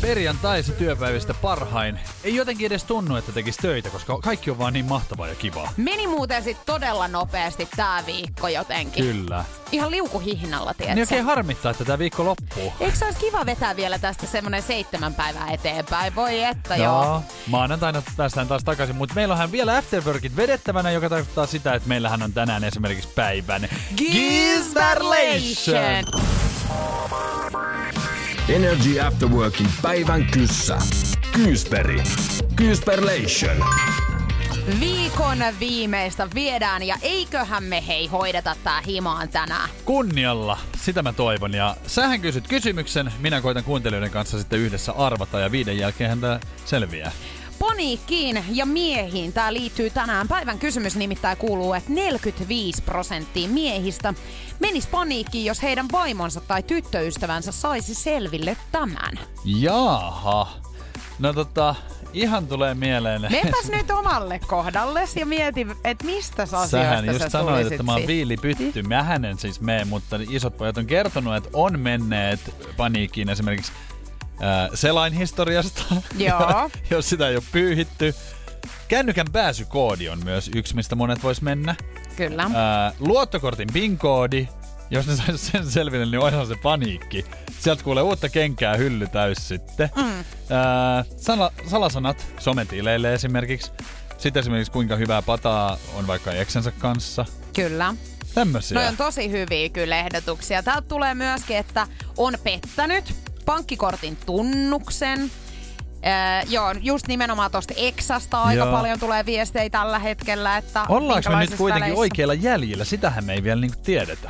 Perjantaisi työpäivistä parhain. Ei jotenkin edes tunnu, että tekisi töitä, koska kaikki on vaan niin mahtavaa ja kivaa. Meni muuten sit todella nopeasti tää viikko jotenkin. Kyllä. Ihan liukuhihnalla, tiedätkö? Niin oikein harmittaa, että tää viikko loppuu. Eikö se olisi kiva vetää vielä tästä semmonen 7 päivää eteenpäin? Voi että no, joo. Maanantaina päästään taas takaisin, mutta meillä onhan vielä afterworkit vedettävänä, joka tarkoittaa sitä, että meillähän on tänään esimerkiksi päivän Gisberlation! Energy After Workin päivän kyssä. Kyysperi. Kyysperlation. Viikon viimeistä viedään ja eiköhän me hei hoideta tää himaan tänään. Kunnialla, sitä mä toivon. Ja sähän kysyt kysymyksen, minä koitan kuuntelijoiden kanssa sitten yhdessä arvata ja 5 jälkeen tää selviää. Paniikkiin ja miehiin. Tää liittyy tänään. Päivän kysymys nimittäin kuuluu, että 45% miehistä menisi paniikkiin, jos heidän vaimonsa tai tyttöystävänsä saisi selville tämän. Jaaha. No ihan tulee mieleen. Mennäs nyt omalle kohdallesi ja mieti, että mistä asioista sä tulisit. Sähän just sanoit, että mä oon viilipytty. Mähän en siis mene, mutta isot pojat on kertonut, että on menneet paniikkiin esimerkiksi selainhistoriasta, jos sitä ei ole pyyhitty. Kännykän pääsykoodi on myös yksi, mistä monet vois mennä. Kyllä. Luottokortin PIN-koodi, jos ne sais sen selville, niin onhan se paniikki. Sieltä kuulee uutta kenkää hylly täys sitten. Salasanat sometileille esimerkiksi. Sitten esimerkiksi kuinka hyvää pataa on vaikka eksensä kanssa. Kyllä. Tämmöisiä. Noi on tosi hyviä kyllä ehdotuksia. Täältä tulee myöskin, että on pettänyt pankkikortin tunnuksen. Just nimenomaan tosta Exasta aika paljon tulee viestejä tällä hetkellä, että ollaanko me nyt kuitenkin oikeilla jäljillä? Sitähän me ei vielä niinku tiedetä.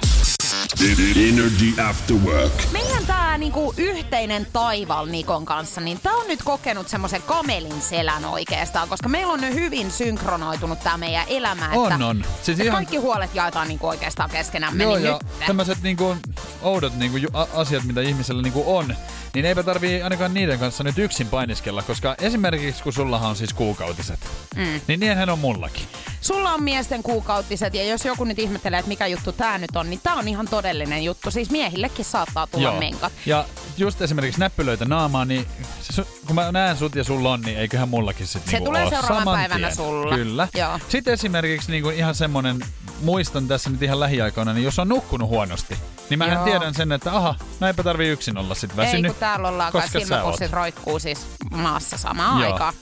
Energy After Work. Meidän tää niinku yhteinen taival Nikon kanssa, niin tää on nyt kokenut semmoisen kamelin selän oikeastaan, koska meillä on nyt hyvin synkronoitunut tää meidän elämä. On. Siis ihan kaikki huolet jaetaan niinku oikeastaan keskenämme. Joo, niin ja tämmöiset niinku oudot niinku asiat, mitä ihmisellä niinku on, niin eipä tarvii ainakaan niiden kanssa nyt yksin painiskella, koska esimerkiksi kun sullahan on siis kuukautiset, niin niinhän on mullakin. Sulla on miesten kuukautiset, ja jos joku nyt ihmettelee, että mikä juttu tää nyt on, niin tää on ihan todellinen juttu. Siis miehillekin saattaa tulla menkat. Ja just esimerkiksi näppylöitä naamaa, niin kun mä näen sut ja sulla on, niin eiköhän mullakin sit se niinku ole saman tien. Se tulee seuraavan päivänä sulla. Kyllä. Joo. Sitten esimerkiksi niinku ihan semmonen, muistan tässä nyt ihan lähiaikoina, niin jos on nukkunut huonosti, niin mähän tiedän sen, että aha, no eipä tarvii yksin olla sit väsynyt. Ei kun täällä ollaan kai silmäpussit roikkuu siis maassa samaan aikaan.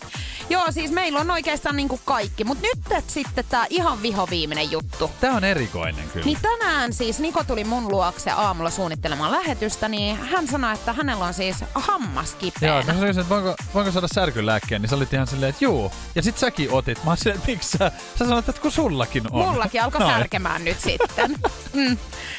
Joo, siis meillä on oikeastaan niinku kaikki, mut nyt sitten tää ihan vihoviimeinen juttu. Tää on erikoinen kyllä. Niin tänään siis Niko tuli mun luokse aamulla suunnittelemaan lähetystä, niin hän sanoi, että hänellä on siis hammaskipeänä. Joo, kun sä kysyt, voinko saada särkylääkkeen, niin sä olit ihan silleen, että juu. Ja sit säkin otit. Mä oon silleen, että miksi sä sanoit, että kun sullakin on. Mullakin alkoi särkemään nyt sitten.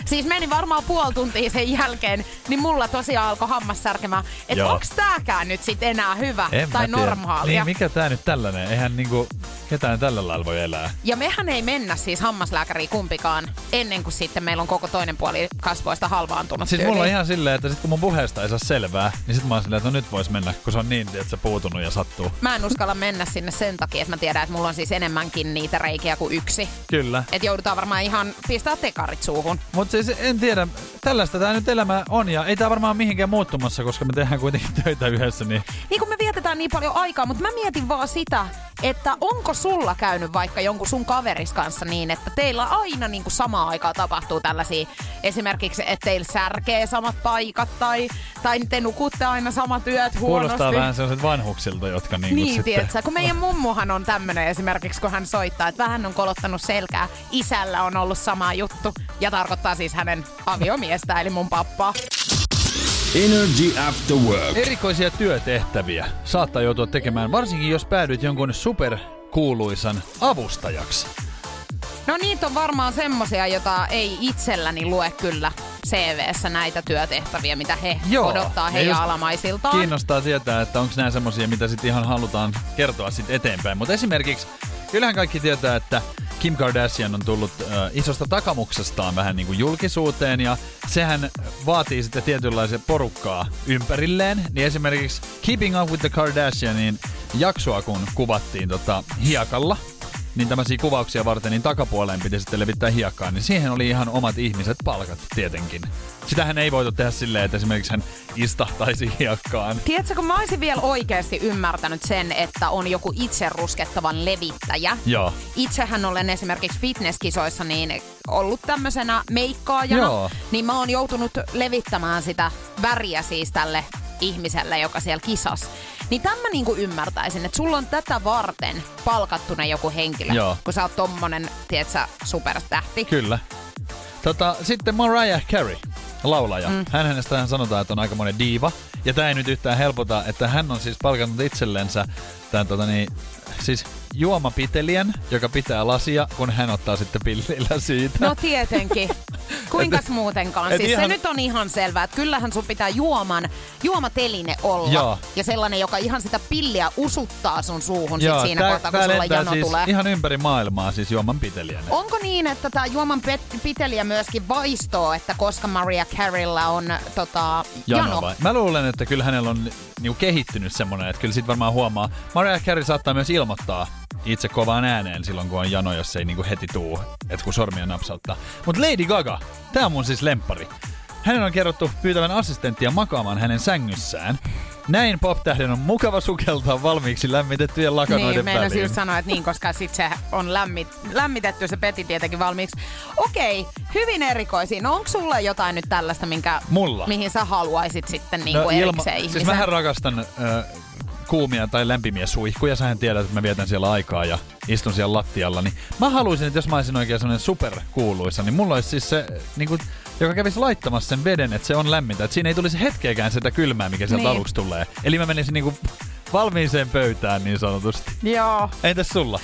Siis meni varmaan puoli tuntia sen jälkeen, niin mulla tosiaan alkoi hammas särkemään. Et onks tääkään nyt sit enää hyvä tai normaalia? Niin, mikä tää nyt tällainen? Eihän niinku ketään tällä lailla voi elää. Ja mehän ei mennä siis hammaslääkäriin kumpikaan ennen kuin sitten meillä on koko toinen puoli kasvoista halvaantunut siis tyyliin. Mulla on ihan silleen, että sit kun mun puheesta ei saa selvää, niin sit mä oon silleen, että no nyt vois mennä, kun se on niin, että se puutunut ja sattuu. Mä en uskalla mennä sinne sen takia, että mä tiedän, että mulla on siis enemmänkin niitä reikiä kuin yksi. Kyllä. Et joudutaan varmaan ihan pistää tekarit suuhun. Mut siis en tiedä, tällaista tää nyt elämä on ja ei tää varmaan mihinkään muuttumassa, koska me tehdään kuitenkin töitä yhdessä. Niin kun me vietetään niin paljon aikaa, mutta mä mietin vaan sitä, että onko sulla käynyt vaikka jonkun sun kaveris kanssa niin, että teillä aina niin kuin samaan aikaan tapahtuu tällaisia esimerkiksi, että teillä särkee samat paikat tai te nukutte aina samat yöt huonosti. Kuulostaa vähän sellaiset vanhuksilta, jotka niin kuin sitten. Niin, tiedätkö, kun meidän mummuhan on tämmönen esimerkiksi, kun hän soittaa, että vähän on kolottanut selkää. Isällä on ollut sama juttu ja tarkoittaa siis hänen aviomiestä eli mun pappaa. Energy After Work. Erikoisia työtehtäviä saattaa joutua tekemään, varsinkin jos päädyit jonkun superkuuluisan avustajaksi. No niitä on varmaan semmosia, jota ei itselläni lue kyllä CV:ssä näitä työtehtäviä, mitä he odottaa heidän alamaisiltaan. Kiinnostaa tietää, että onko nämä semmosia, mitä sitten ihan halutaan kertoa sit eteenpäin. Mutta esimerkiksi Kyllähän kaikki tietää, että Kim Kardashian on tullut isosta takamuksestaan vähän niin kuin julkisuuteen, ja sehän vaatii sitten tietynlaisia porukkaa ympärilleen. Niin esimerkiksi Keeping up with the Kardashianin jaksoa, kun kuvattiin hiekalla, niin tämmöisiä kuvauksia varten niin takapuoleen piti sitten levittää hiekkaa, niin siihen oli ihan omat ihmiset palkattu tietenkin. Sitähän ei voitu tehdä silleen, että esimerkiksi hän istahtaisi hiekkaan. Tiedätkö, kun mä olisin vielä oikeasti ymmärtänyt sen, että on joku itse ruskettavan levittäjä. Joo. Itsehän olen esimerkiksi fitnesskisoissa niin ollut tämmöisenä meikkaajana, joo, niin mä oon joutunut levittämään sitä väriä siis tälle ihmiselle, joka siellä kisas. Niin tämän mä niinku ymmärtäisin, että sulla on tätä varten palkattuna joku henkilö, joo, kun sä oot tommonen, tiedätkö, supertähti. Kyllä. Sitten Mariah Carey, laulaja. Hänestähän sanotaan, että on aika monen diiva. Ja tää ei nyt yhtään helpota, että hän on siis palkannut itsellensä tämän siis juomapitelijän, joka pitää lasia, kun hän ottaa sitten pillillä siitä. No tietenkin. Kuinkas muutenkaan? Siis ihan... se nyt on ihan selvää, että kyllähän sun pitää juomateline olla. Joo. Ja sellainen, joka ihan sitä pilliä usuttaa sun suuhun sit siinä kohtaa, kun sulla jano siis tulee. Ihan ympäri maailmaa siis juomanpitelijänä. Onko niin, että tää juomanpitelijä myöskin vaistoo, että koska Mariah Careylla on jano? Mä luulen, että kyllä hänellä on niinku kehittynyt semmonen, että kyllä sit varmaan huomaa. Mariah Carey saattaa myös ilmoittaa itse kovaan ääneen silloin, kun on jano, jos ei niinku heti tuu, että kun sormia napsauttaa. Mut Lady Gaga, tää on mun siis lemppari. Hänen on kerrottu pyytävän assistenttia makaamaan hänen sängyssään. Näin pop-tähden on mukava sukeltaa valmiiksi lämmitettyjen lakanoiden väliin. Niin, meinasin just sanoa, että niin, koska sit se on lämmitetty se peti tietenkin valmiiksi. Okei, hyvin erikoisia. No onko sulla jotain nyt tällaista, mihin sä haluaisit sitten niinku erikseen ihmisen? Siis mähän rakastan... kuumia tai lämpimiä suihkuja. Sähän tiedät, että mä vietän siellä aikaa ja istun siellä lattialla. Niin mä haluaisin, että jos mä olisin oikein sellainen superkuuluisa, niin mulla olisi siis se, niin kuin, joka kävisi laittamassa sen veden, että se on lämmintä. Että siinä ei tulisi hetkeäkään sitä kylmää, mikä sieltä aluksi tulee. Eli mä menisin niin kuin valmiiseen pöytään niin sanotusti. Joo. Entäs sulla?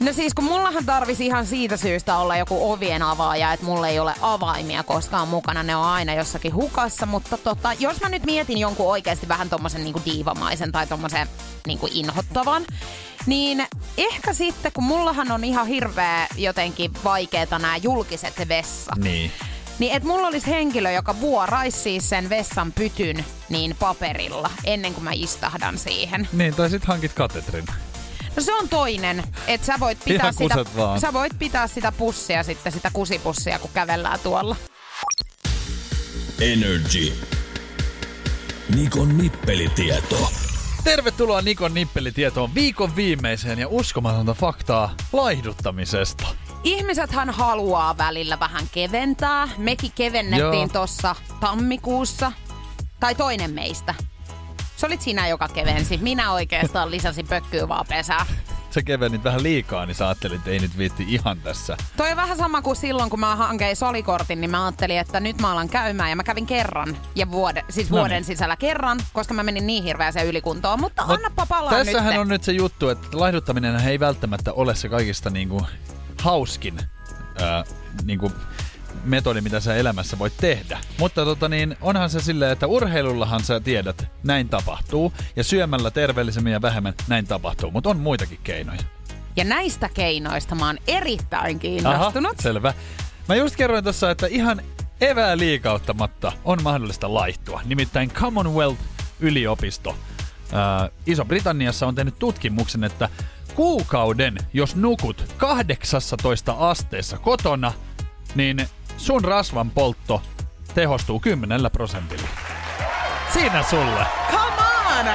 No siis kun mullahan tarvisi ihan siitä syystä olla joku ovien avaaja, että mulla ei ole avaimia koskaan mukana, ne on aina jossakin hukassa, mutta jos mä nyt mietin jonkun oikeasti vähän tommosen niinku diivamaisen tai tommosen niinku inhottavan, niin ehkä sitten, kun mullahan on ihan hirveä jotenkin vaikeeta nämä julkiset vessat. Niin. Niin, että mulla olisi henkilö, joka vuoraisi siis sen vessan pytyn niin paperilla ennen kuin mä istahdan siihen. Niin, tai sit hankit katetrin. No se on toinen, että sä voit pitää sitä pussia sitten, sitä kusipussia, kun kävellään tuolla. Energy. Nikon nippelitieto. Tervetuloa Nikon nippelitietoon viikon viimeiseen ja uskomatonta faktaa laihduttamisesta. Ihmisethän haluaa välillä vähän keventää. Mekin kevennettiin tuossa tammikuussa. Tai toinen meistä. Se olit sinä, joka kevensi. Minä oikeastaan lisäsin pökkyä vaan pesää. Sä kevenit vähän liikaa, niin sä ajattelin, että ei nyt viitti ihan tässä. Toi on vähän sama kuin silloin, kun mä hankein solikortin, niin mä ajattelin, että nyt mä alan käymään. Ja mä kävin kerran, ja vuoden sisällä kerran, koska mä menin niin hirveäseen ylikuntoon. Mutta annappa palaa nytten. Tässähän on nyt se juttu, että laihduttaminen ei välttämättä ole se kaikista niinku hauskin metodi, mitä sä elämässä voit tehdä. Mutta onhan se silleen, että urheilullahan sä tiedät, näin tapahtuu, ja syömällä terveellisemmin ja vähemmän näin tapahtuu, mutta on muitakin keinoja. Ja näistä keinoista mä oon erittäin kiinnostunut. Aha, selvä. Mä just kerroin tossa, että ihan evää liikauttamatta on mahdollista laihtua. Nimittäin Commonwealth-yliopisto Iso-Britanniassa on tehnyt tutkimuksen, että kuukauden, jos nukut 18 asteessa kotona, niin sun rasvan poltto tehostuu 10%. Siinä sulle. Come on!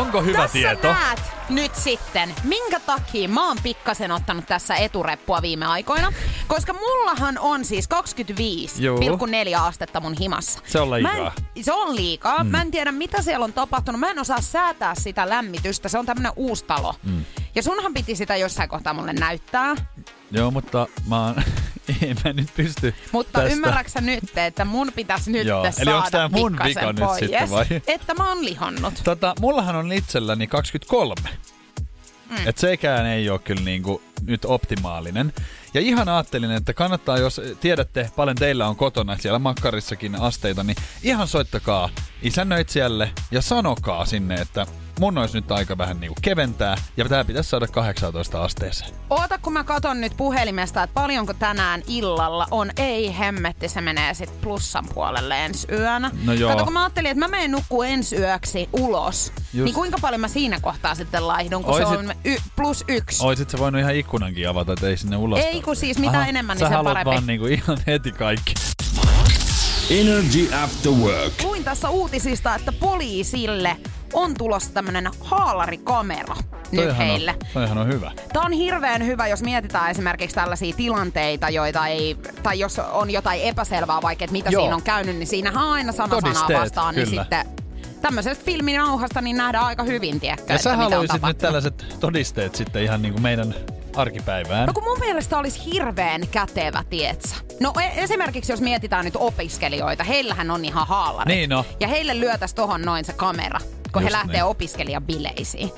Onko hyvä tässä tieto? Tässä näet nyt sitten, minkä takia mä oon pikkasen ottanut tässä etureppua viime aikoina. Koska mullahan on siis 25,4 astetta mun himassa. Se on liikaa. Se on liikaa. Mä en tiedä, mitä siellä on tapahtunut. Mä en osaa säätää sitä lämmitystä. Se on tämmönen uusi talo. Ja sunhan piti sitä jossain kohtaa mulle näyttää. Joo, mutta ei mä nyt pysty. Mutta ymmärräksä nyt, että mun pitäis nyt saada pikkasen pois? Että mä oon lihonnut. Mullahan on itselläni 23. Et sekään ei oo kyllä niinku nyt optimaalinen. Ja ihan ajattelin, että kannattaa, jos tiedätte paljon teillä on kotona, siellä makkarissakin asteita, niin ihan soittakaa isännöitsijälle ja sanokaa sinne, että mun olisi nyt aika vähän niinku keventää, ja tää pitäisi saada 18 asteeseen. Oota, kun mä katon nyt puhelimesta, että paljonko tänään illalla on. Ei hemmetti, se menee sit plussan puolelle ensi yönä. No joo. Kato, kun mä ajattelin, että mä menen nukkuu ensi yöksi ulos, just, niin kuinka paljon mä siinä kohtaa sitten laihdun, kun se on +1. Oisit se voinut ihan ikkunankin avata, että ei sinne ulos. Ei kun siis mitä enemmän, niin se parempi. Sä haluat vaan niinku ihan heti kaikki. Energy After Work. Luin tässä uutisista, että poliisille on tulossa tämmönen haalarikamera nyt heille. Toihan on hyvä. Tämä on hirveän hyvä, jos mietitään esimerkiksi tällaisia tilanteita, joita ei, tai jos on jotain epäselvää vaikka, että mitä joo, siinä on käynyt, niin siinähän aina sanaa vastaan, kyllä, niin sitten tämmöisestä filmin nauhasta niin nähdään aika hyvin, tiedätkö, että mitä on tapahtunut. Ja sä haluaisit nyt tällaiset todisteet sitten ihan niin kuin meidän arkipäivään. No kun mun mielestä olisi hirveän kätevä, tietsä. No esimerkiksi jos mietitään nyt opiskelijoita, heillähän on ihan haalari. Niin no. Ja heille lyötäisi tohon noin se kamera, kun just he lähtee niin opiskelijabileisiin.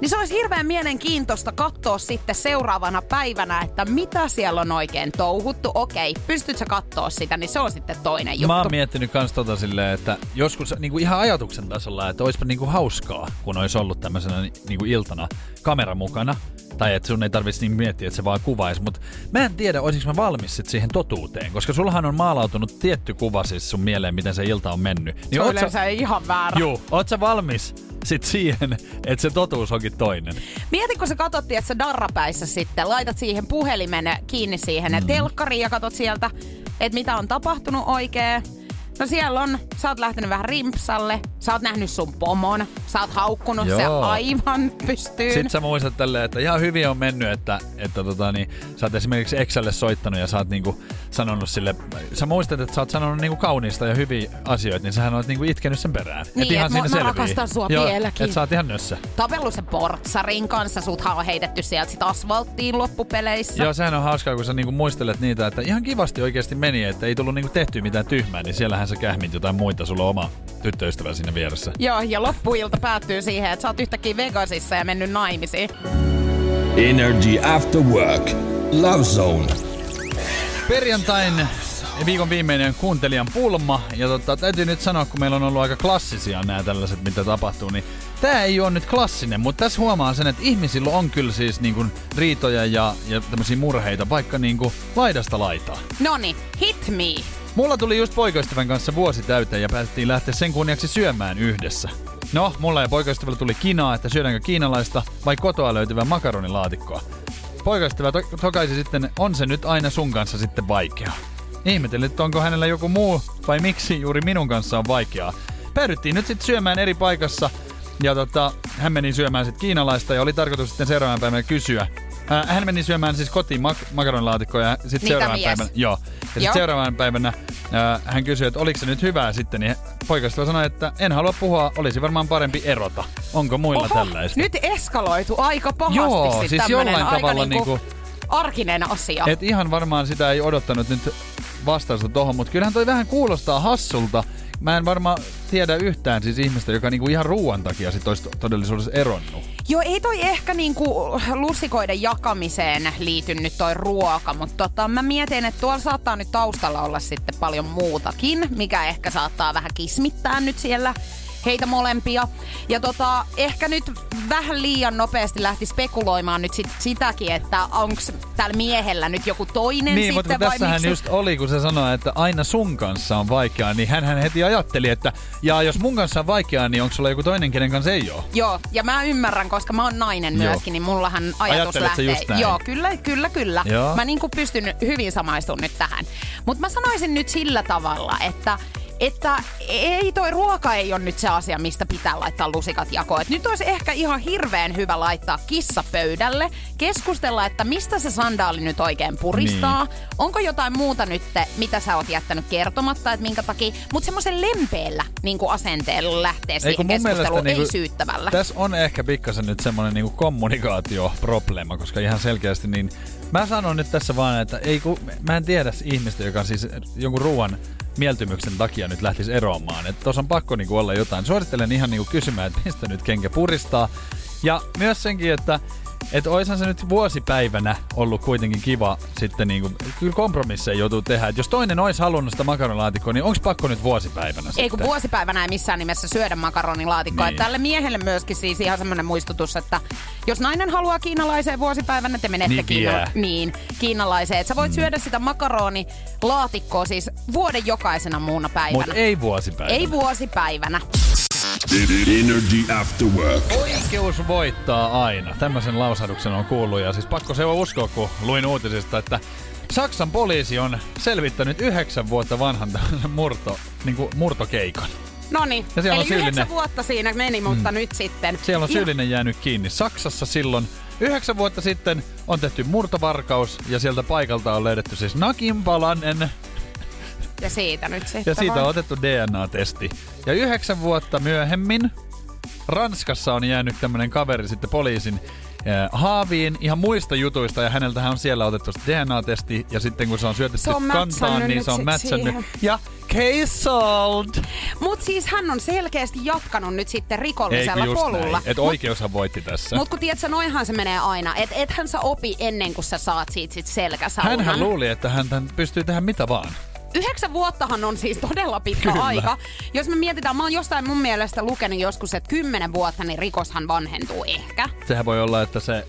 Niin se olisi hirveän mielenkiintoista katsoa sitten seuraavana päivänä, että mitä siellä on oikein touhuttu. Okei, pystytkö katsoa sitä, niin se on sitten toinen juttu. Mä oon miettinyt kans tota silleen, että joskus niinku ihan ajatuksen tasolla, että olisipa niinku hauskaa, kun olisi ollut tämmöisenä niinku iltana kamera mukana. Tai että sun ei tarvitsisi niin miettiä, että se vaan kuvaisi. Mutta mä en tiedä, olisinko mä valmis sit siihen totuuteen. Koska sullahan on maalautunut tietty kuva siis sun mieleen, miten se ilta on mennyt. Niin se on yleensä ihan väärä. Juu, oot sä valmis sit siihen, että se totuus onkin toinen? Mieti, kun sä katsottiin, että sä darrapäissä sitten laitat siihen puhelimen kiinni siihen telkkariin ja katot sieltä, että mitä on tapahtunut oikein. No siellä on, sä oot lähtenyt vähän rimpsalle, sä oot nähnyt sun pomon, sä oot haukkunut sen aivan pystyyn. Sitten sä muistat tälleen, että ihan hyvin on mennyt, että niin, sä oot esimerkiksi Exelle soittanut ja sä oot niinku sanonut sille, sä muistat, että sä oot sanonut niinku kauniista ja hyviä asioita, niin sähän oot niinku itkenyt sen perään. Niin, että et mä rakastan sua vieläkin. Että sä oot ihan nössä. Tapellut sen portsarin kanssa, suthan on heitetty sieltä sit asfalttiin loppupeleissä. Joo, sehän on hauskaa, kun sä niinku muistelet niitä, että ihan kivasti oikeasti meni, että ei tullut niinku tehtyä mitään tyhmää, niin siellähän sä kähmit jotain muita, sulla on oma tyttöystävä siinä vieressä. Joo, ja loppuilta päättyy siihen, että sä oot yhtäkkiä Vegasissa ja mennyt naimisiin. Energy After Work. Love Zone. Perjantain viikon viimeinen kuuntelijan pulma. Ja täytyy nyt sanoa, kun meillä on ollut aika klassisia nämä tällaiset, mitä tapahtuu, niin tää ei ole nyt klassinen, mutta tässä huomaa sen, että ihmisillä on kyllä siis niinku riitoja ja tämmöisiä murheita, vaikka niinku laidasta laitaa. Noniin, hit me! Mulla tuli just poikaystävän kanssa vuosi täyteen ja päätettiin lähteä sen kunniaksi syömään yhdessä. No, mulla ja poikaystävällä tuli kinaa, että syödäänkö kiinalaista vai kotoa löytyvää makaronilaatikkoa. Poikaystävä tokaisi sitten, on se nyt aina sun kanssa sitten vaikeaa. Ihmetellyt, että onko hänellä joku muu vai miksi juuri minun kanssa on vaikeaa. Päädyttiin nyt sitten syömään eri paikassa ja hän meni syömään sitten kiinalaista ja oli tarkoitus sitten seuraavan päivänä kysyä. Hän meni syömään siis kotiin makaronilaatikkoa ja sitten seuraavan päivänä, hän kysyi, että oliko se nyt hyvää sitten, niin poikaystävä sanoi, että en halua puhua, olisi varmaan parempi erota. Onko muilla tällaista? Nyt eskaloitu aika pahasti. Joo, siis jollain tavalla arkinen asia. Et ihan varmaan sitä ei odottanut nyt vastausta tohon, mutta kyllähän toi vähän kuulostaa hassulta. Mä en varmaan tiedä yhtään siis ihmistä, joka niinku ihan ruuan takia sit olisi todellisuudessa eronnut. Joo, ei toi ehkä niinku lusikoiden jakamiseen liity nyt toi ruoka, mutta mä mietin, että tuolla saattaa nyt taustalla olla sitten paljon muutakin, mikä ehkä saattaa vähän kismittää nyt siellä heitä molempia. Ja ehkä nyt vähän liian nopeasti lähti spekuloimaan nyt sitäkin, että onks tällä miehellä nyt joku toinen niin, sitten vai miksi? Niin, mutta just oli, kun se sanoi, että aina sun kanssa on vaikeaa, niin hän heti ajatteli, että ja jos mun kanssa on vaikeaa, niin onko sulla joku toinen, kenen kanssa ei oo? Joo, ja mä ymmärrän, koska mä oon nainen myöskin, niin mullahan ajatus lähtee. Joo, kyllä. Joo. Mä niinku pystyn hyvin samaistumaan nyt tähän. Mutta mä sanoisin nyt sillä tavalla, että ei toi ruoka ei ole nyt se asia, mistä pitää laittaa lusikat jakoon. Et nyt olisi ehkä ihan hirveän hyvä laittaa kissa pöydälle, keskustella, että mistä se sandaali nyt oikein puristaa. Niin. Onko jotain muuta nyt, mitä sä oot jättänyt kertomatta, että minkä takia. Mutta semmoisen lempeällä asenteella lähtee siihen keskusteluun, ei syyttävällä. Tässä on ehkä pikkasen nyt semmoinen kommunikaatioprobleema, koska ihan selkeästi niin. Mä sanon nyt tässä vaan, että mä en tiedä ihmistä, joka siis jonkun ruoan mieltymyksen takia nyt lähtisi eroamaan. Että tuossa on pakko olla jotain. Suosittelen ihan kysymään, että mistä nyt kenkä puristaa. Ja myös senkin, että Että oishan se nyt vuosipäivänä ollut kuitenkin kiva sitten niinku, kyllä kompromisseja joutuu tehdä. Et jos toinen olisi halunnut sitä makaronilaatikkoa, niin onko pakko nyt vuosipäivänä sitten? Ei kun vuosipäivänä ei missään nimessä syödä makaronilaatikkoa. Niin. Tälle miehelle myöskin siis ihan semmoinen muistutus, että jos nainen haluaa kiinalaiseen vuosipäivänä, te menette kiinalaiseen. Et sä voit syödä sitä makaronilaatikkoa siis vuoden jokaisena muuna päivänä. Mut ei vuosipäivänä. Ei vuosipäivänä. Energy after work. Oikeus voittaa aina. Tämmöisen lausahduksen on kuullut ja siis pakko se voi uskoa, kun luin uutisista, että Saksan poliisi on selvittänyt 9 vuotta vanhan murtokeikan. Noniin, eli 9 vuotta siinä meni, mutta nyt sitten. Siellä on syyllinen jäänyt kiinni. Saksassa silloin 9 vuotta sitten on tehty murtovarkaus ja sieltä paikalta on löydetty siis nakinpalanen. Ja siitä nyt sitten. Ja siitä on otettu DNA-testi. Ja 9 vuotta myöhemmin Ranskassa on jäänyt tämmönen kaveri sitten poliisin haaviin ihan muista jutuista. Ja häneltähän on siellä otettu DNA-testi. Ja sitten kun se on syötetty kantaan, niin se on mätsännyt. Ja case solved! Mut siis hän on selkeästi jatkanut nyt sitten rikollisella polulla. Että oikeushan voitti tässä. Mut kun tiedät sä, noihan se menee aina. Että ethän sä opi ennen kuin sä saat siitä sit selkäsaunan. Hänhän luuli, että hän pystyy tehdä mitä vaan. 9 vuottahan on siis todella pitkä aika. Jos me mietitään, mä oon jostain mun mielestä lukenut joskus, että 10 vuotta, niin rikoshan vanhentuu ehkä. Sehän voi olla, että se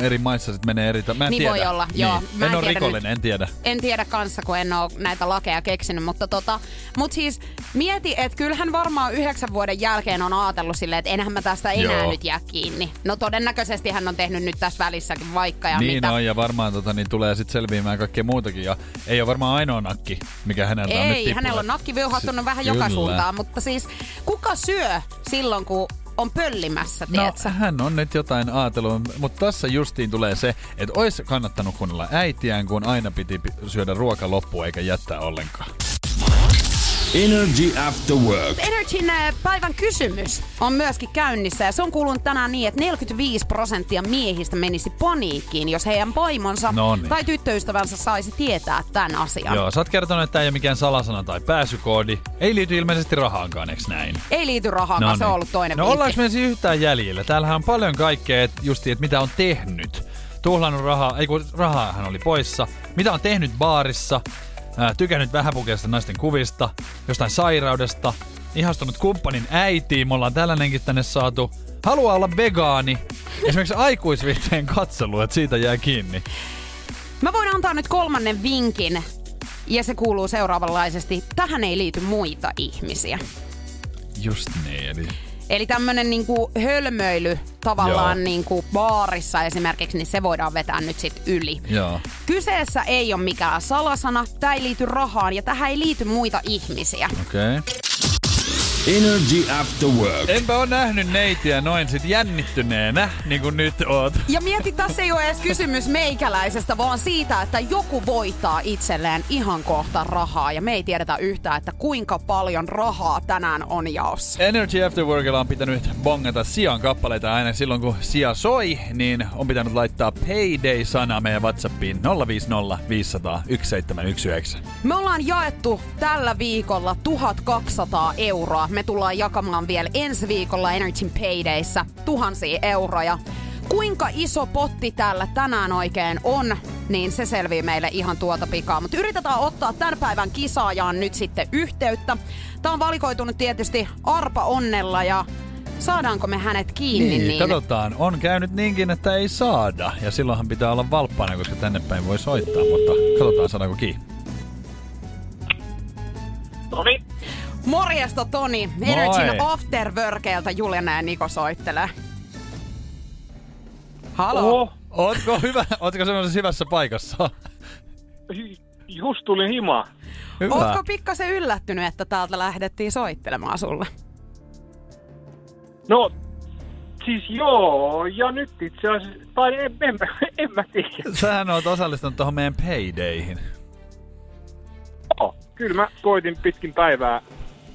eri maissa sit menee eri... Mä en niin tiedä. Voi olla, niin. Joo. Mä en ole rikollinen, en tiedä. En tiedä kanssa, kun en oo näitä lakeja keksinyt, mutta siis mieti, että kyllähän varmaan 9 vuoden jälkeen on ajatellut silleen, että enhän mä tästä enää nyt jää kiinni. No todennäköisesti hän on tehnyt nyt tässä välissäkin vaikka ja niin mitä. Niin on, ja varmaan tulee sit selviämään kaikkea muutakin, ja ei ole varmaan ainoa nakki, mikä hänellä on nyt tippunut. Ei, hänellä on nakki viuhattunut vähän joka suuntaan, mutta siis kuka syö silloin, kun on pöllimässä, tietsä? No, hän on nyt jotain aatelua, mutta tässä justiin tulee se, että olisi kannattanut kuunnella äitiään, kun aina piti syödä ruoka loppuun eikä jättää ollenkaan. Energy After Work. Energyn päivän kysymys on myöskin käynnissä ja se on kuulunut tänään niin, että 45% miehistä menisi paniikkiin, jos heidän vaimonsa tai tyttöystävänsä saisi tietää tämän asian. Joo, sä oot kertonut, että tämä ei ole mikään salasana tai pääsykoodi. Ei liity ilmeisesti rahaankaan, eikö näin? Ei liity rahaankaan, se on ollut toinen viikki. No ollaanko me siis yhtään jäljellä? Täällähän on paljon kaikkea, että mitä on tehnyt. Tuhlannut rahaa, ei kun rahaahan oli poissa. Mitä on tehnyt baarissa? Tykännyt vähäpukeista naisten kuvista, jostain sairaudesta, ihastunut kumppanin äitiin, me ollaan tällainenkin tänne saatu. Haluaa olla vegaani, esimerkiksi aikuisviihteen katselu, että siitä jää kiinni. Mä voin antaa nyt 3. vinkin, ja se kuuluu seuraavanlaisesti. Tähän ei liity muita ihmisiä. Just niin, eli tämmönen niinku hölmöily tavallaan niinku baarissa esimerkiksi, niin se voidaan vetää nyt sit yli. Joo. Kyseessä ei ole mikään salasana, tää ei liity rahaan ja tähän ei liity muita ihmisiä. Okei. Okay. Energy After Work. Enpä ole nähnyt neitiä noin sit jännittyneenä, niin kuin nyt oot. Ja mieti, tässä ei ole edes kysymys meikäläisestä, vaan siitä, että joku voittaa itselleen ihan kohta rahaa. Ja me ei tiedetä yhtään, että kuinka paljon rahaa tänään on jaossa. Energy After Workilla on pitänyt bongata Sian kappaleita aina silloin, kun Sia soi, niin on pitänyt laittaa Payday-sana meidän WhatsAppiin 050 500 1719. Me ollaan jaettu tällä viikolla 1 200 €. Me tullaan jakamaan vielä ensi viikolla Energyn Paydayssä 1000 euroja. Kuinka iso potti täällä tänään oikein on, niin se selvii meille ihan tuota pikaa. Mutta yritetään ottaa tämän päivän kisaajaan nyt sitten yhteyttä. Tää on valikoitunut tietysti Arpa Onnella ja saadaanko me hänet kiinni? Niin, katsotaan. On käynyt niinkin, että ei saada. Ja silloinhan pitää olla valppaana, koska tänne päin voi soittaa. Mutta katsotaan, saadaanko kiinni. Toni. Morjesta Toni, Energyn After Workeilta Julianna ja Niko soittelee. Halo. Ootko semmoisessa hyvässä paikassa? Just tulin himaa. Hyvä. Ootko pikkasen yllättynyt, että täältä lähdettiin soittelemaan sulle? No, siis joo, ja nyt itse asiassa, tai en mä tiedä. Sähän oot osallistunut tuohon meidän Paydayhin. Joo, kyllä mä koitin pitkin päivää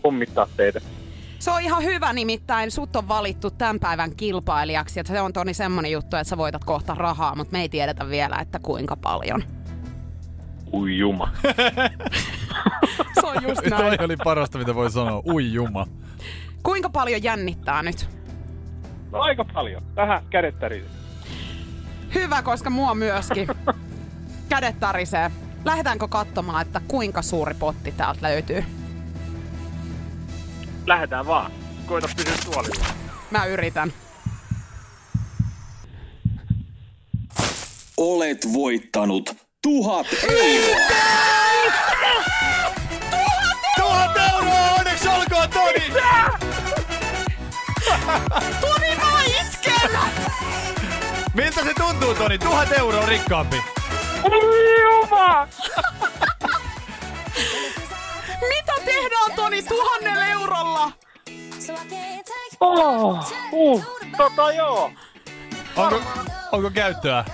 pommittaa teitä. Se on ihan hyvä, nimittäin sut on valittu tämän päivän kilpailijaksi. Se on Toni semmonen juttu, että sä voitat kohta rahaa, mutta me ei tiedetä vielä, että kuinka paljon. Ui juma. Se on just näin. Toi oli parasta, mitä voi sanoa. Ui juma. Kuinka paljon jännittää nyt? No aika paljon. Vähän kädet tärisee. Hyvä, koska mua myöskin. Kädet tarisee. Lähdetäänkö katsomaan, että kuinka suuri potti täältä löytyy? Lähdetään vaan. Koita pysyä tuolilla. Mä yritän. Olet voittanut 1000 euroa! 1000 euroa! Onneksi olkoon, Toni! Toni vaan iskellä! Miltä se tuntuu, Toni? 1000 euroa rikkaampi! Jumala! Mitä tehdään, Toni, 1000 eurolla? Joo! Onko käyttöä?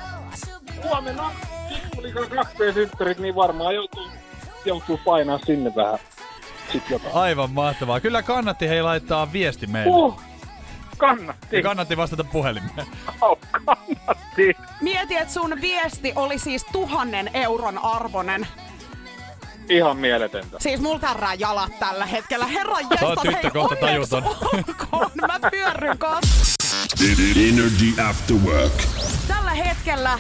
Huomenna pikkulikan 2 synttärit, niin varmaan joutuu painaa sinne vähän sit jotain. Aivan mahtavaa. Kyllä kannatti hei laittaa viesti meille. Kannatti. Ja kannatti vastata puhelimeen. Kannatti. Mieti, että sun viesti oli siis 1000 euron arvonen. Ihan mieletöntä. Siis mulla tärrää jalat tällä hetkellä. Herran jästä, hei onneksi olkoon. Mä pyörryn kanssa. Energy After Work. Tällä hetkellä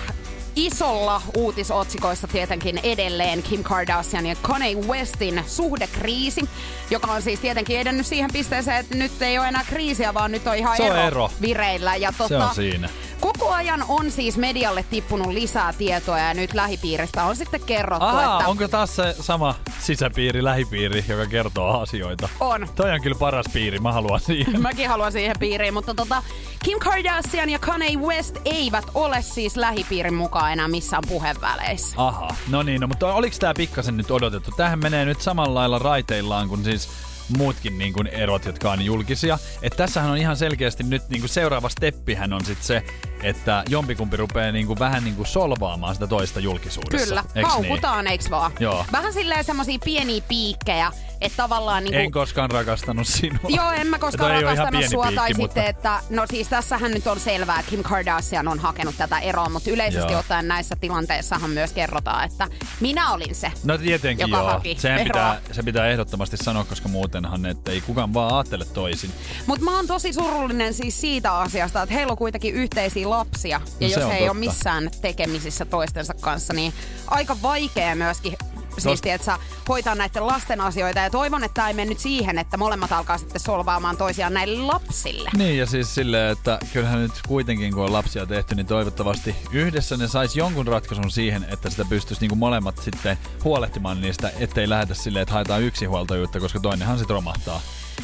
isolla uutisotsikoissa tietenkin edelleen Kim Kardashian ja Kanye Westin suhdekriisi, joka on siis tietenkin edennyt siihen pisteeseen, että nyt ei ole enää kriisiä, vaan nyt on ihan ero vireillä. Ja se on siinä. Koko ajan on siis medialle tippunut lisää tietoa ja nyt lähipiiristä on sitten kerrottu, että... Onko taas se sama sisäpiiri, lähipiiri, joka kertoo asioita? On. Toi on kyllä paras piiri, mä haluan siihen. Mäkin haluan siihen piiriin, mutta Kim Kardashian ja Kanye West eivät ole siis lähipiirin mukaan enää missään puheväleissä. Aha, no niin, mutta oliks tää pikkasen nyt odotettu? Tähän menee nyt samalla lailla raiteillaan kuin siis... muutkin niin kuin erot, jotka on julkisia. Että tässähän on ihan selkeästi nyt niin kuin seuraava steppihän on sitten se, että jompikumpi rupeaa niin kuin vähän niin kuin solvaamaan sitä toista julkisuudessa. Kyllä, eks haukutaan, niin? Eiks vaan? Joo. Vähän silleen semmosia pieniä piikkejä, että tavallaan... Niin kuin... En koskaan rakastanut sinua. Joo, en mä koskaan rakastanut sua. Piikki, tai mutta... sitten, että no siis tässähän nyt on selvää, että Kim Kardashian on hakenut tätä eroa, mutta yleisesti ottaen näissä tilanteissahan myös kerrotaan, että minä olin se, no tietenkin joka haki eroa. Se pitää ehdottomasti sanoa, koska muutenhan että ei kukaan vaan ajattele toisin. Mutta mä oon tosi surullinen siis siitä asiasta, että heillä on kuitenkin yhteisiä lapsia. Ja jos he ei ole missään tekemisissä toistensa kanssa, niin aika vaikea myöskin siistiä, että sä hoitaa näiden lasten asioita. Ja toivon, että tämä ei mennyt siihen, että molemmat alkaa sitten solvaamaan toisiaan näille lapsille. Niin ja siis silleen, että kyllähän nyt kuitenkin kun on lapsia tehty, niin toivottavasti yhdessä ne sais jonkun ratkaisun siihen, että sitä pystyisi niinku molemmat sitten huolehtimaan niistä, ettei lähetä silleen, että haetaan yksinhuoltajuutta, koska toinenhan sit romahtaa.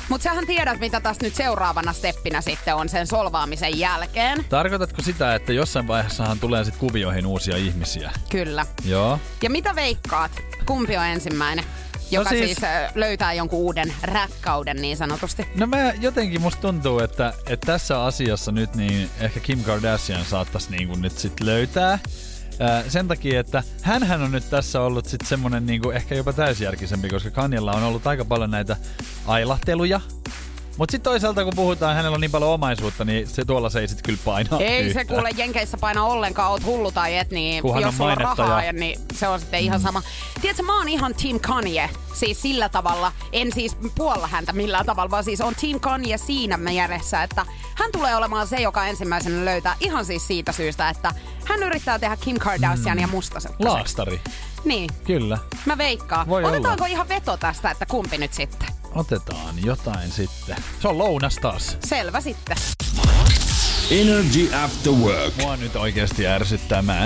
Mut sähän tiedät, mitä tässä nyt seuraavana steppinä sitten on sen solvaamisen jälkeen. Tarkoitatko sitä, että jossain vaiheessahan tulee sit kuvioihin uusia ihmisiä? Kyllä. Joo. Ja mitä veikkaat? Kumpi on ensimmäinen, joka siis löytää jonkun uuden rakkauden niin sanotusti? No mä jotenkin musta tuntuu, että tässä asiassa nyt niin ehkä Kim Kardashian saattaisi niin kuin nyt sit löytää. Sen takia, että hänhän on nyt tässä ollut sit semmonen niinku ehkä jopa täysjärkisempi, koska Kanyella on ollut aika paljon näitä ailahteluja. Mut sit toisaalta kun puhutaan, hänellä on niin paljon omaisuutta, niin se tuolla se ei sit kyllä painaa yhtään. Se kuule Jenkeissä painaa ollenkaan, oot hullu tai et, niin kuhan jos sulla on rahaa, niin se on sitten ihan sama. Tiedätkö, mä oon ihan Team Kanye, siis sillä tavalla, en siis puolla häntä millään tavalla, vaan siis on Team Kanye siinä mielessä, että hän tulee olemaan se, joka ensimmäisenä löytää ihan siis siitä syystä, että hän yrittää tehdä Kim Kardashian ja mustasukkaseksi. Laastari. Niin. Kyllä. Mä veikkaan. Voi otetaanko olla ihan veto tästä, että kumpi nyt sitten? Otetaan jotain sitten. Se on lounas taas. Selvä sitten. Energy After Work. Mua nyt oikeesti ärsyttää. Mä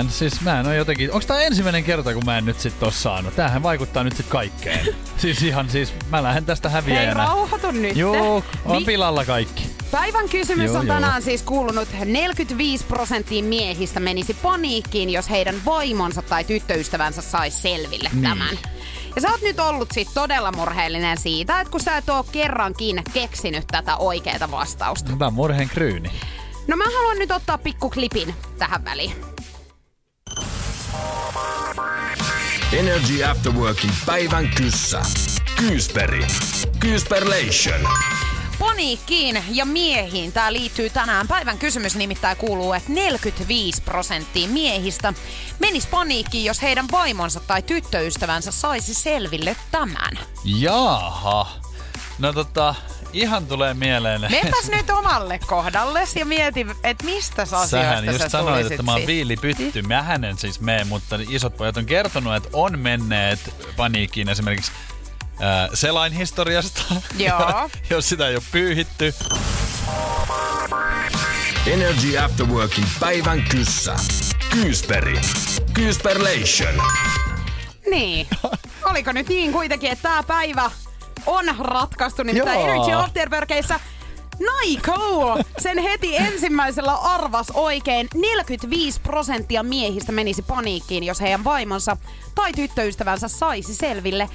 en oo jotenkin... Onks tää ensimmäinen kerta, kun mä en nyt sit oo saanut? Tämähän vaikuttaa nyt sit kaikkeen. siis mä lähden tästä häviäjänä. Hei, rauhoitu nyt. Joo, on pilalla kaikki. Päivän kysymys on tänään siis kuulunut, 45% miehistä menisi paniikkiin, jos heidän vaimonsa tai tyttöystävänsä saisi selville tämän. Ja sä oot nyt ollut sit todella murheellinen siitä, että kun sä et oo kerrankin keksinyt tätä oikeeta vastausta. Hyvä murheen kryyni. No mä haluan nyt ottaa pikku klipin tähän väliin. Energy After Working päivän kyssä. Kyysperi. Kyysperlation. Paniikkiin ja miehiin tää liittyy tänään. Päivän kysymys nimittäin kuuluu, että 45% miehistä menis paniikkiin, jos heidän vaimonsa tai tyttöystävänsä saisi selville tämän. Jaaha. No Ihan tulee mieleen. Mennäs nyt omalle kohdallesi ja mieti, että mistä asioista sä tulisit. Sähän just sanoit, että mä oon viilipytty. Mähän en siis mene, mutta isot pojat on kertonut, että on menneet paniikkiin esimerkiksi selain historiasta, joo. Jos sitä ei ole pyyhitty. Energy After Workin päivän kyssä. Kyysperi. Kyysperlation. Niin. Oliko nyt niin kuitenkin, että tää päivä on ratkaistu nimittäin Energy After Workissa. Niko sen heti ensimmäisellä arvas oikein. 45% miehistä menisi paniikkiin, jos heidän vaimonsa tai tyttöystävänsä saisi selville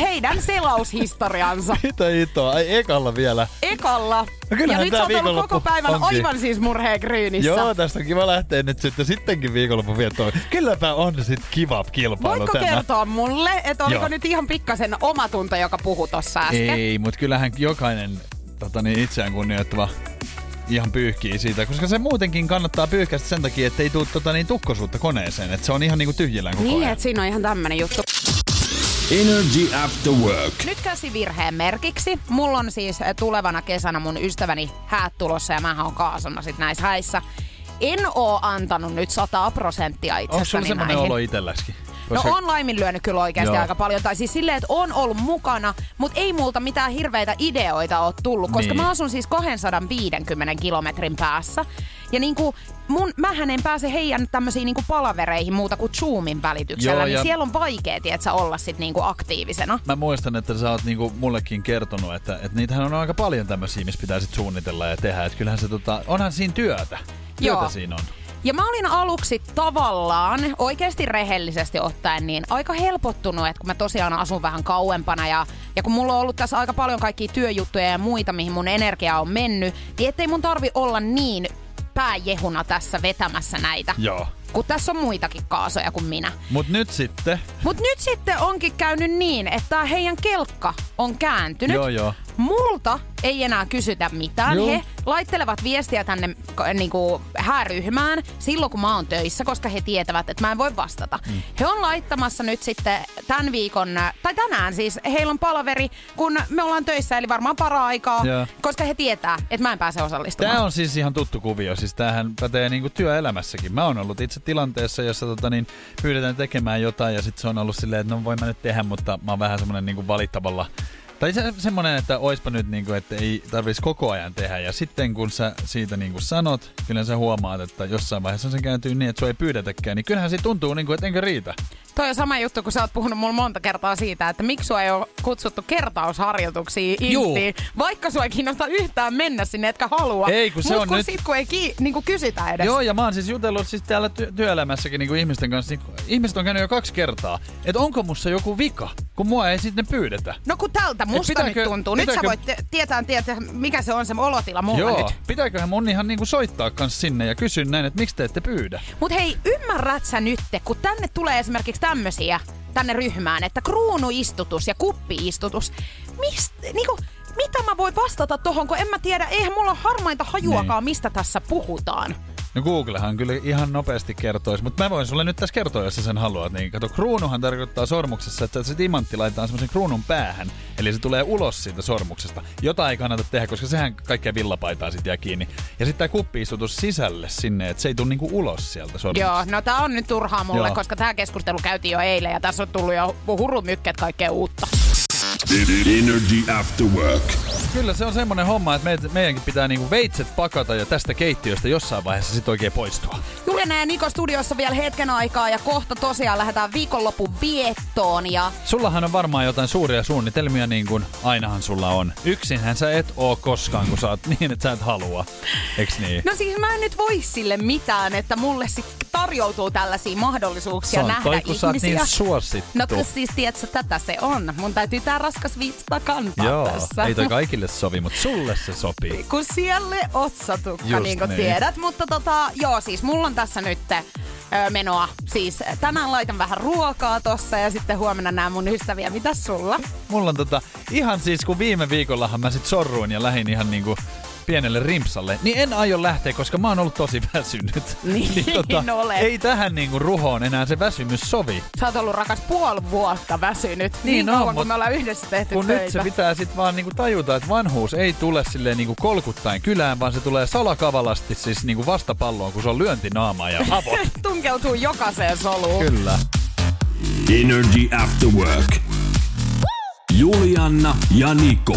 heidän selaushistoriansa. Mitä hitoa? Ai ekalla vielä. Ekalla. No ja nyt sä oot ollut koko päivän onkin. Aivan siis murheen kryynissä. Joo, tästä on kiva lähteä nyt sittenkin viikonloppu viettoon. Kylläpä on sit kiva kilpailu. Voitko tämä kertoa mulle, että oliko nyt ihan pikkasen omatunto, joka puhui tossa äsken? Ei, mut kyllähän jokainen itseään kunnioittava ihan pyyhkii siitä, koska se muutenkin kannattaa pyyhkää sen takia, että ei tule tukkosuutta koneeseen. Että se on ihan niinku tyhjillään koko ajan. Niin, että siinä on ihan tämmönen juttu. Energy After Work. Nyt käsivirheen merkiksi. Mulla on siis tulevana kesänä mun ystäväni häät tulossa ja mähän on kaasona sit näissä häissä. En oo antanut nyt 100% itsestäni näihin. Onko sulla semmonen olo itselläskin? No on laiminlyönyt kyllä oikeasti aika paljon. Tai siis silleen, että on ollut mukana, mutta ei multa mitään hirveitä ideoita ole tullut. Koska mä asun siis 250 kilometrin päässä. Ja niinku, mähän en pääse heidän tämmöisiin niinku palavereihin muuta kuin Zoomin välityksellä. Joo, niin siellä on vaikea, tietsä, olla sit niinku aktiivisena. Mä muistan, että sä oot niinku mullekin kertonut, että niitähän on aika paljon tämmöisiä, missä pitää sit suunnitella ja tehdä. Että kyllähän se onhan siinä työtä. Työtä siinä on. Ja mä olin aluksi tavallaan, oikeasti rehellisesti ottaen, niin aika helpottunut, että kun mä tosiaan asun vähän kauempana ja kun mulla on ollut tässä aika paljon kaikkia työjuttuja ja muita, mihin mun energiaa on mennyt, niin ettei mun tarvi olla niin pääjehuna tässä vetämässä näitä. Joo. Kun tässä on muitakin kaasoja kuin minä. Mut nyt sitten onkin käynyt niin, että heidän kelkka on kääntynyt. Joo. Multa ei enää kysytä mitään. Joo. He laittelevat viestiä tänne niinku hääryhmään silloin, kun mä oon töissä, koska he tietävät, että mä en voi vastata. Mm. He on laittamassa nyt sitten tämän viikon, tai tänään siis, heillä on palaveri, kun me ollaan töissä, eli varmaan para-aikaa, koska he tietää, että mä en pääse osallistumaan. Tää on siis ihan tuttu kuvio, siis tämähän pätee niinku työelämässäkin. Mä oon ollut itse tilanteessa, jossa pyydetään tekemään jotain ja sitten se on ollut silleen, että no voin mä nyt tehdä, mutta mä oon vähän semmonen niinku valittavalla. Tai semmoinen, että oispa nyt, niin kuin, että ei tarvitsisi koko ajan tehdä. Ja sitten kun sä siitä niin kuin sanot, kyllä sä huomaat, että jossain vaiheessa se kääntyy niin, että sua ei pyydetäkään. Niin kyllähän se tuntuu, niin kuin, että enkö riitä. Toi on sama juttu, kun sä oot puhunut mulle monta kertaa siitä, että miksi sua ei ole kutsuttu kertausharjoituksiin intiin. Vaikka sua ei kiinnosta yhtään mennä sinne, etkä halua. Ei, kun se on nyt. Sit, kun ei niin kuin kysytä edes. Joo, ja mä oon siis jutellut siis täällä työelämässäkin niin kuin ihmisten kanssa. Niin, ihmiset on käynyt jo 2 kertaa. Että onko musta joku vika, kun mua ei sitten pyydetä. No kun tältä musta nyt tuntuu. Nyt sä voit tietää, mikä se on se olotila mulla nyt. Pitääköhän mun ihan niinku soittaa kans sinne ja kysyn näin, että miksi te ette pyydä. Mut hei, ymmärrät sä nyt, kun tänne tulee esimerkiksi tämmösiä tänne ryhmään, että kruunuistutus ja kuppiistutus. Mitä mä voin vastata tohon, kun en mä tiedä, eihän mulla ole harmainta hajuakaan, mistä tässä puhutaan. No Googlehan kyllä ihan nopeasti kertoisi, mutta mä voin sulle nyt tässä kertoa, jos sä sen haluat. Niin, kato, kruunuhan tarkoittaa sormuksessa, että se timantti laitetaan semmoisen kruunun päähän, eli se tulee ulos siitä sormuksesta. Jota ei kannata tehdä, koska sehän kaikkea villapaitaa sit jää kiinni. Ja sitten tää kuppi-istutus sisälle sinne, että se ei tule niinku ulos sieltä sormuksesta. Joo, no tää on nyt turhaa mulle, koska tää keskustelu käytiin jo eilen ja tässä on tullut jo hurumykket kaikkea uutta. Energy After Work. Kyllä se on semmoinen homma, että meidänkin pitää niinku veitset pakata ja tästä keittiöstä jossain vaiheessa sit oikein poistua. Julianna ja Niko studiossa vielä hetken aikaa ja kohta tosiaan lähdetään viikonlopun viettoon. Ja sullahan on varmaan jotain suuria suunnitelmia niin kuin ainahan sulla on. Yksinhän sä et oo koskaan, kun sä oot niin, että sä et halua. Eiks niin? No siis mä en nyt voi sille mitään, että mulle sit tarjoutuu tällaisia mahdollisuuksia nähdä toi, ihmisiä. Sä oot niin suosittu. No siis tiedätkö, tätä se on. Mun täytyy tää raskas viitsta kantaa tässä. Ei toi kaikille sovi, mutta sulle se sopii. Kun siellä otsatukka, niin kuin tiedät. Mutta siis mulla on tässä nyt menoa. Siis tänään laitan vähän ruokaa tossa ja sitten huomenna näen mun ystäviä. Mitäs sulla? Mulla on ihan siis kun viime viikollahan mä sit sorruin ja lähdin ihan niinku pienelle rimpsalle, niin en aio lähteä, koska mä oon ollut tosi väsynyt. Niin olet. Ei tähän niinku ruhoon enää se väsymys sovi. Sä oot ollut rakas puoli vuotta väsynyt. Niin kauan, kun me ollaan yhdessä tehty kun töitä. Nyt se pitää sit vaan niinku tajuta, että vanhuus ei tule silleen niinku kolkuttain kylään, vaan se tulee salakavalasti siis niinku vastapalloon, kun se on lyöntinaama ja avot. Tunkeutuu jokaiseen soluun. Kyllä. Energy After Work. Julianna ja Niko.